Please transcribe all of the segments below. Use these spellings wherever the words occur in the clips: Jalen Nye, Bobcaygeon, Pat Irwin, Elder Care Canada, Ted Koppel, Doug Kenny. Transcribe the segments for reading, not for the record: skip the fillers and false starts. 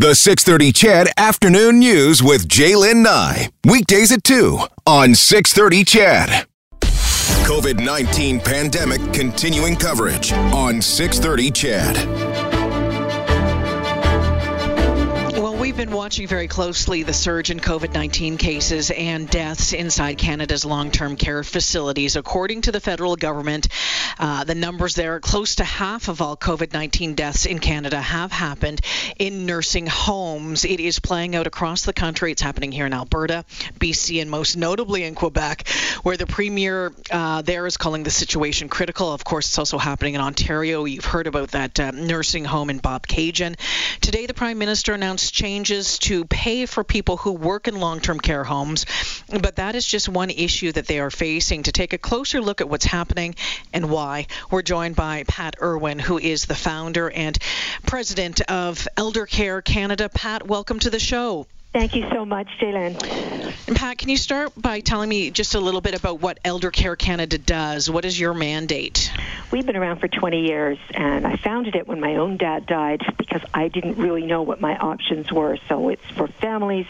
The 6:30 CHAD Afternoon News with Jalen Nye. Weekdays at 2 on 6:30 CHAD. COVID-19 pandemic continuing coverage on 6:30 CHAD. We've been watching very closely the surge in COVID-19 cases and deaths inside Canada's long-term care facilities. According to the federal government, the numbers there, close to half of all COVID-19 deaths in Canada have happened in nursing homes. It is playing out across the country. It's happening here in Alberta, BC, and most notably in Quebec, where the premier there is calling the situation critical. Of course, it's also happening in Ontario. You've heard about that nursing home in Bobcaygeon. Today, the Prime Minister announced changes to pay for people who work in long-term care homes, but that is just one issue that they are facing. To take a closer look at what's happening and why, we're joined by Pat Irwin, who is the founder and president of Elder Care Canada. Pat, welcome to the show. Thank you so much, Jalen. Pat, can you start by telling me just a little bit about what Elder Care Canada does? What is your mandate? We've been around for 20 years, and I founded it when my own dad died because I didn't really know what my options were. So it's for families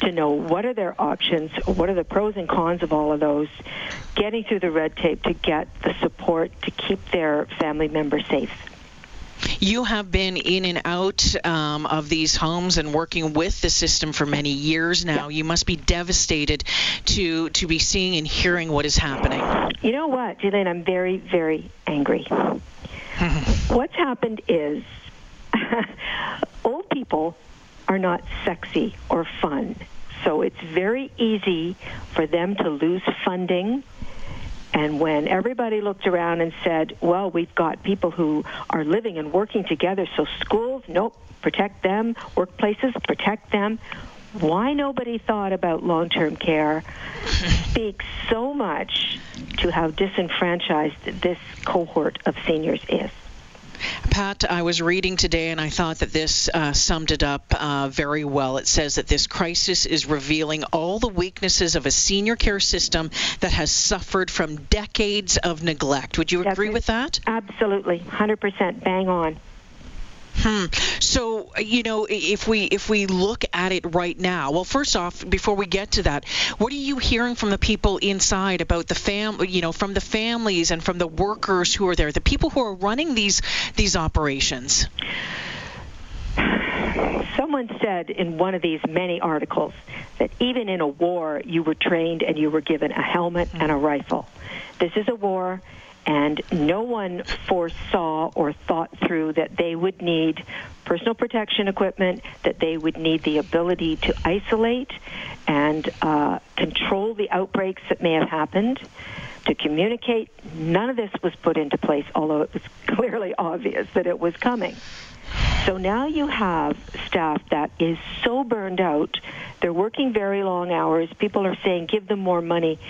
to know what are their options, what are the pros and cons of all of those, getting through the red tape to get the support to keep their family members safe. You have been in and out of these homes and working with the system for many years now. You must be devastated to be seeing and hearing what is happening. You know what, Jillian? I'm very, very angry. What's happened is old people are not sexy or fun. So it's very easy for them to lose funding. And when everybody looked around and said, well, we've got people who are living and working together, so schools, nope, protect them, workplaces, protect them. Why nobody thought about long-term care speaks so much to how disenfranchised this cohort of seniors is. Pat, I was reading today, and I thought that this summed it up very well. It says that this crisis is revealing all the weaknesses of a senior care system that has suffered from decades of neglect. Would you agree with that? Absolutely. 100%. Bang on. So, you know, if we look at it right now, well, first off, before we get to that, what are you hearing from the people inside about the family, you know, from the families and from the workers who are there, the people who are running these operations? Someone said in one of these many articles that even in a war, you were trained and you were given a helmet and a rifle. This is a war. And no one foresaw or thought through that they would need personal protection equipment, that they would need the ability to isolate and control the outbreaks that may have happened, to communicate. None of this was put into place, although it was clearly obvious that it was coming. So now you have staff that is so burned out. They're working very long hours. People are saying, give them more money.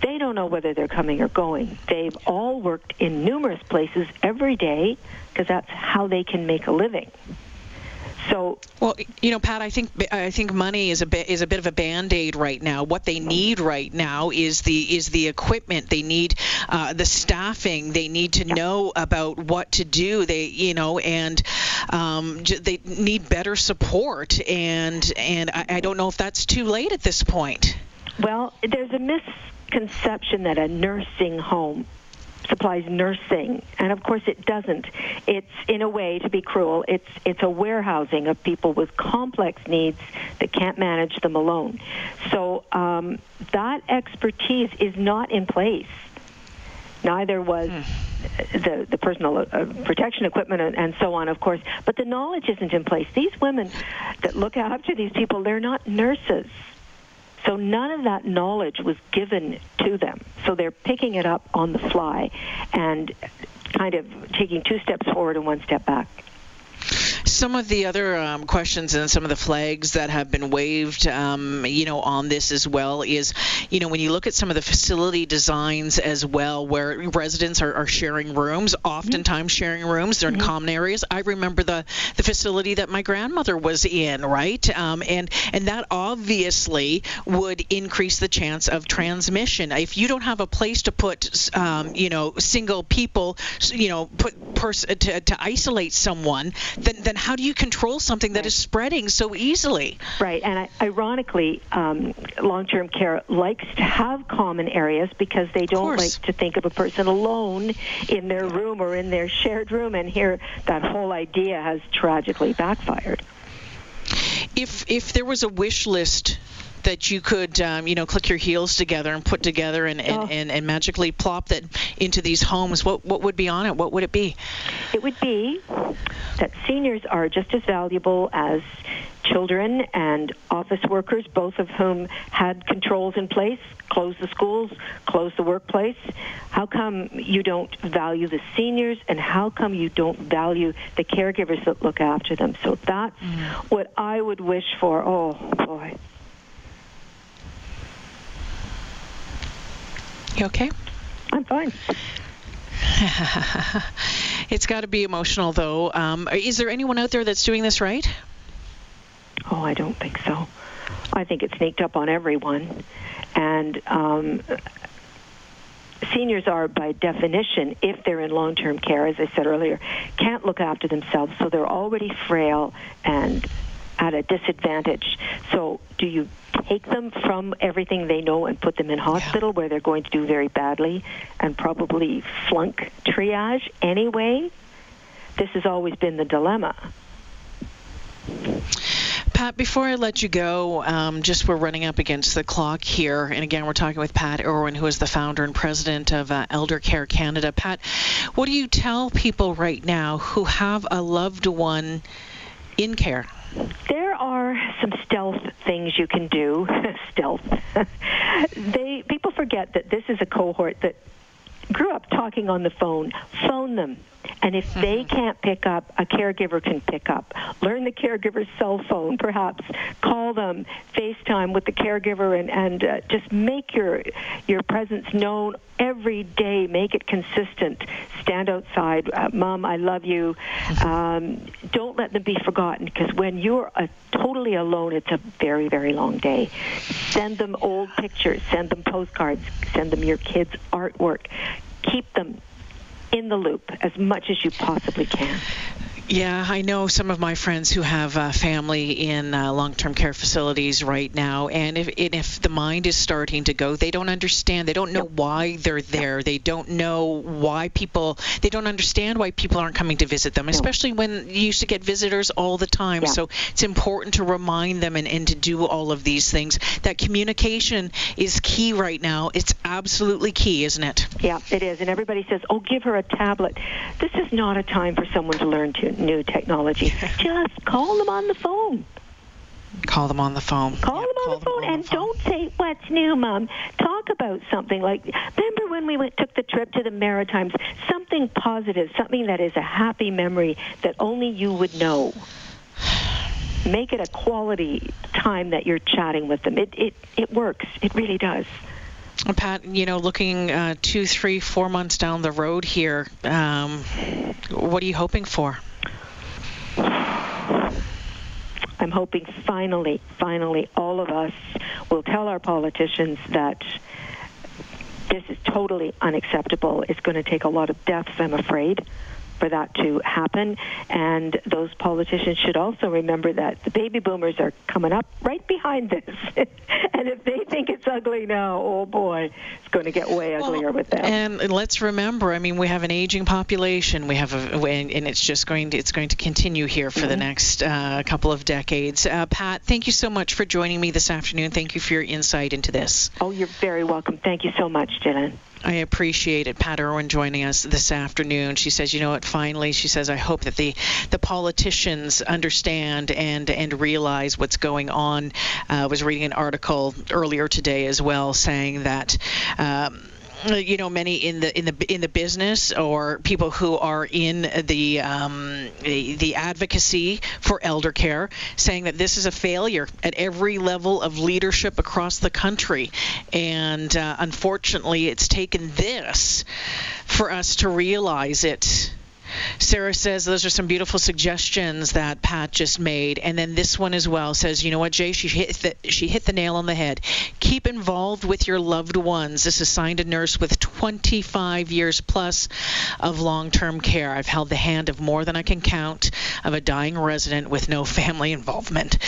They don't know whether they're coming or going. They've all worked in numerous places every day because that's how they can make a living. So, well, you know, Pat, I think money is a bit of a Band-Aid right now. What they need right now is the equipment. They need the staffing. They need to know about what to do. They, you know, and they need better support. And I don't know if that's too late at this point. Well, there's a misconception that a nursing home supplies nursing, and of course it doesn't. It's, in a way, to be cruel, it's a warehousing of people with complex needs that can't manage them alone. So that expertise is not in place. Neither was the personal protection equipment and so on, of course, but the knowledge isn't in place. These women that look after these people, they're not nurses. So none of that knowledge was given to them. So they're picking it up on the fly and kind of taking two steps forward and one step back. Some of the other questions and some of the flags that have been waved, you know, on this as well is, you know, when you look at some of the facility designs as well, where residents are sharing rooms, oftentimes sharing rooms, they're in common areas. I remember the facility that my grandmother was in, right? And that obviously would increase the chance of transmission. If you don't have a place to put, you know, single people, you know, to isolate someone, then how do you control something that is spreading so easily? Right, and ironically, long-term care likes to have common areas because they don't like to think of a person alone in their room or in their shared room, and here that whole idea has tragically backfired. If there was a wish list that you could, click your heels together and put together and magically plop that into these homes, what would be on it? What would it be? It would be that seniors are just as valuable as children and office workers, both of whom had controls in place, closed the schools, closed the workplace. How come you don't value the seniors, and how come you don't value the caregivers that look after them? So that's what I would wish for. Oh, boy. You okay? I'm fine. It's got to be emotional, though. Is there anyone out there that's doing this right? Oh, I don't think so. I think it sneaked up on everyone. And seniors are, by definition, if they're in long-term care, as I said earlier, can't look after themselves, so they're already frail and at a disadvantage. So do you take them from everything they know and put them in hospital where they're going to do very badly and probably flunk triage anyway? This has always been the dilemma. Pat, before I let you go, we're running up against the clock here. And again, we're talking with Pat Irwin, who is the founder and president of Elder Care Canada. Pat, what do you tell people right now who have a loved one in care? There are some stealth things you can do. Stealth. People forget that this is a cohort that grew up talking on the phone. Phone them. And if they can't pick up, a caregiver can pick up. Learn the caregiver's cell phone, perhaps. Call them, FaceTime with the caregiver, and just make your presence known every day. Make it consistent. Stand outside. Mom, I love you. Don't let them be forgotten, because when you're totally alone, it's a very, very long day. Send them old pictures. Send them postcards. Send them your kids' artwork. Keep them in the loop as much as you possibly can. Yeah, I know some of my friends who have family in long-term care facilities right now, and if the mind is starting to go, they don't understand. They don't know why they're there. They don't know why they don't understand why people aren't coming to visit them, especially when you used to get visitors all the time. Yeah. So it's important to remind them and to do all of these things. That communication is key right now. It's absolutely key, isn't it? Yeah, it is. And everybody says, oh, give her a tablet. This is not a time for someone to learn new technology. Just call them on the phone. Call them on the phone. Call them on the phone, and don't say, what's new, Mom? Talk about something like, remember when we took the trip to the Maritimes? Something positive, something that is a happy memory that only you would know. Make it a quality time that you're chatting with them. It works. It really does. Pat, looking 2, 3, 4 months down the road here, what are you hoping for? I'm hoping finally, all of us will tell our politicians that this is totally unacceptable. It's going to take a lot of deaths, I'm afraid, for that to happen. And those politicians should also remember that the baby boomers are coming up right behind this. And if they think it's ugly now, oh boy, it's going to get way uglier with them. And let's remember, we have an aging population. We have and it's going to continue here for the next couple of decades. Pat, thank you so much for joining me this afternoon. Thank you for your insight into this. Oh, you're very welcome. Thank you so much, Jalen. I appreciate it. Pat Irwin joining us this afternoon. She says, finally, she says, I hope that the politicians understand and realize what's going on. I was reading an article earlier today as well saying that many in the business or people who are in the advocacy for elder care saying that this is a failure at every level of leadership across the country, and unfortunately, it's taken this for us to realize it. Sarah says, those are some beautiful suggestions that Pat just made. And then this one as well says, you know what, Jay, she hit the nail on the head. Keep involved with your loved ones. This is signed a nurse with 25 years plus of long-term care. I've held the hand of more than I can count of a dying resident with no family involvement.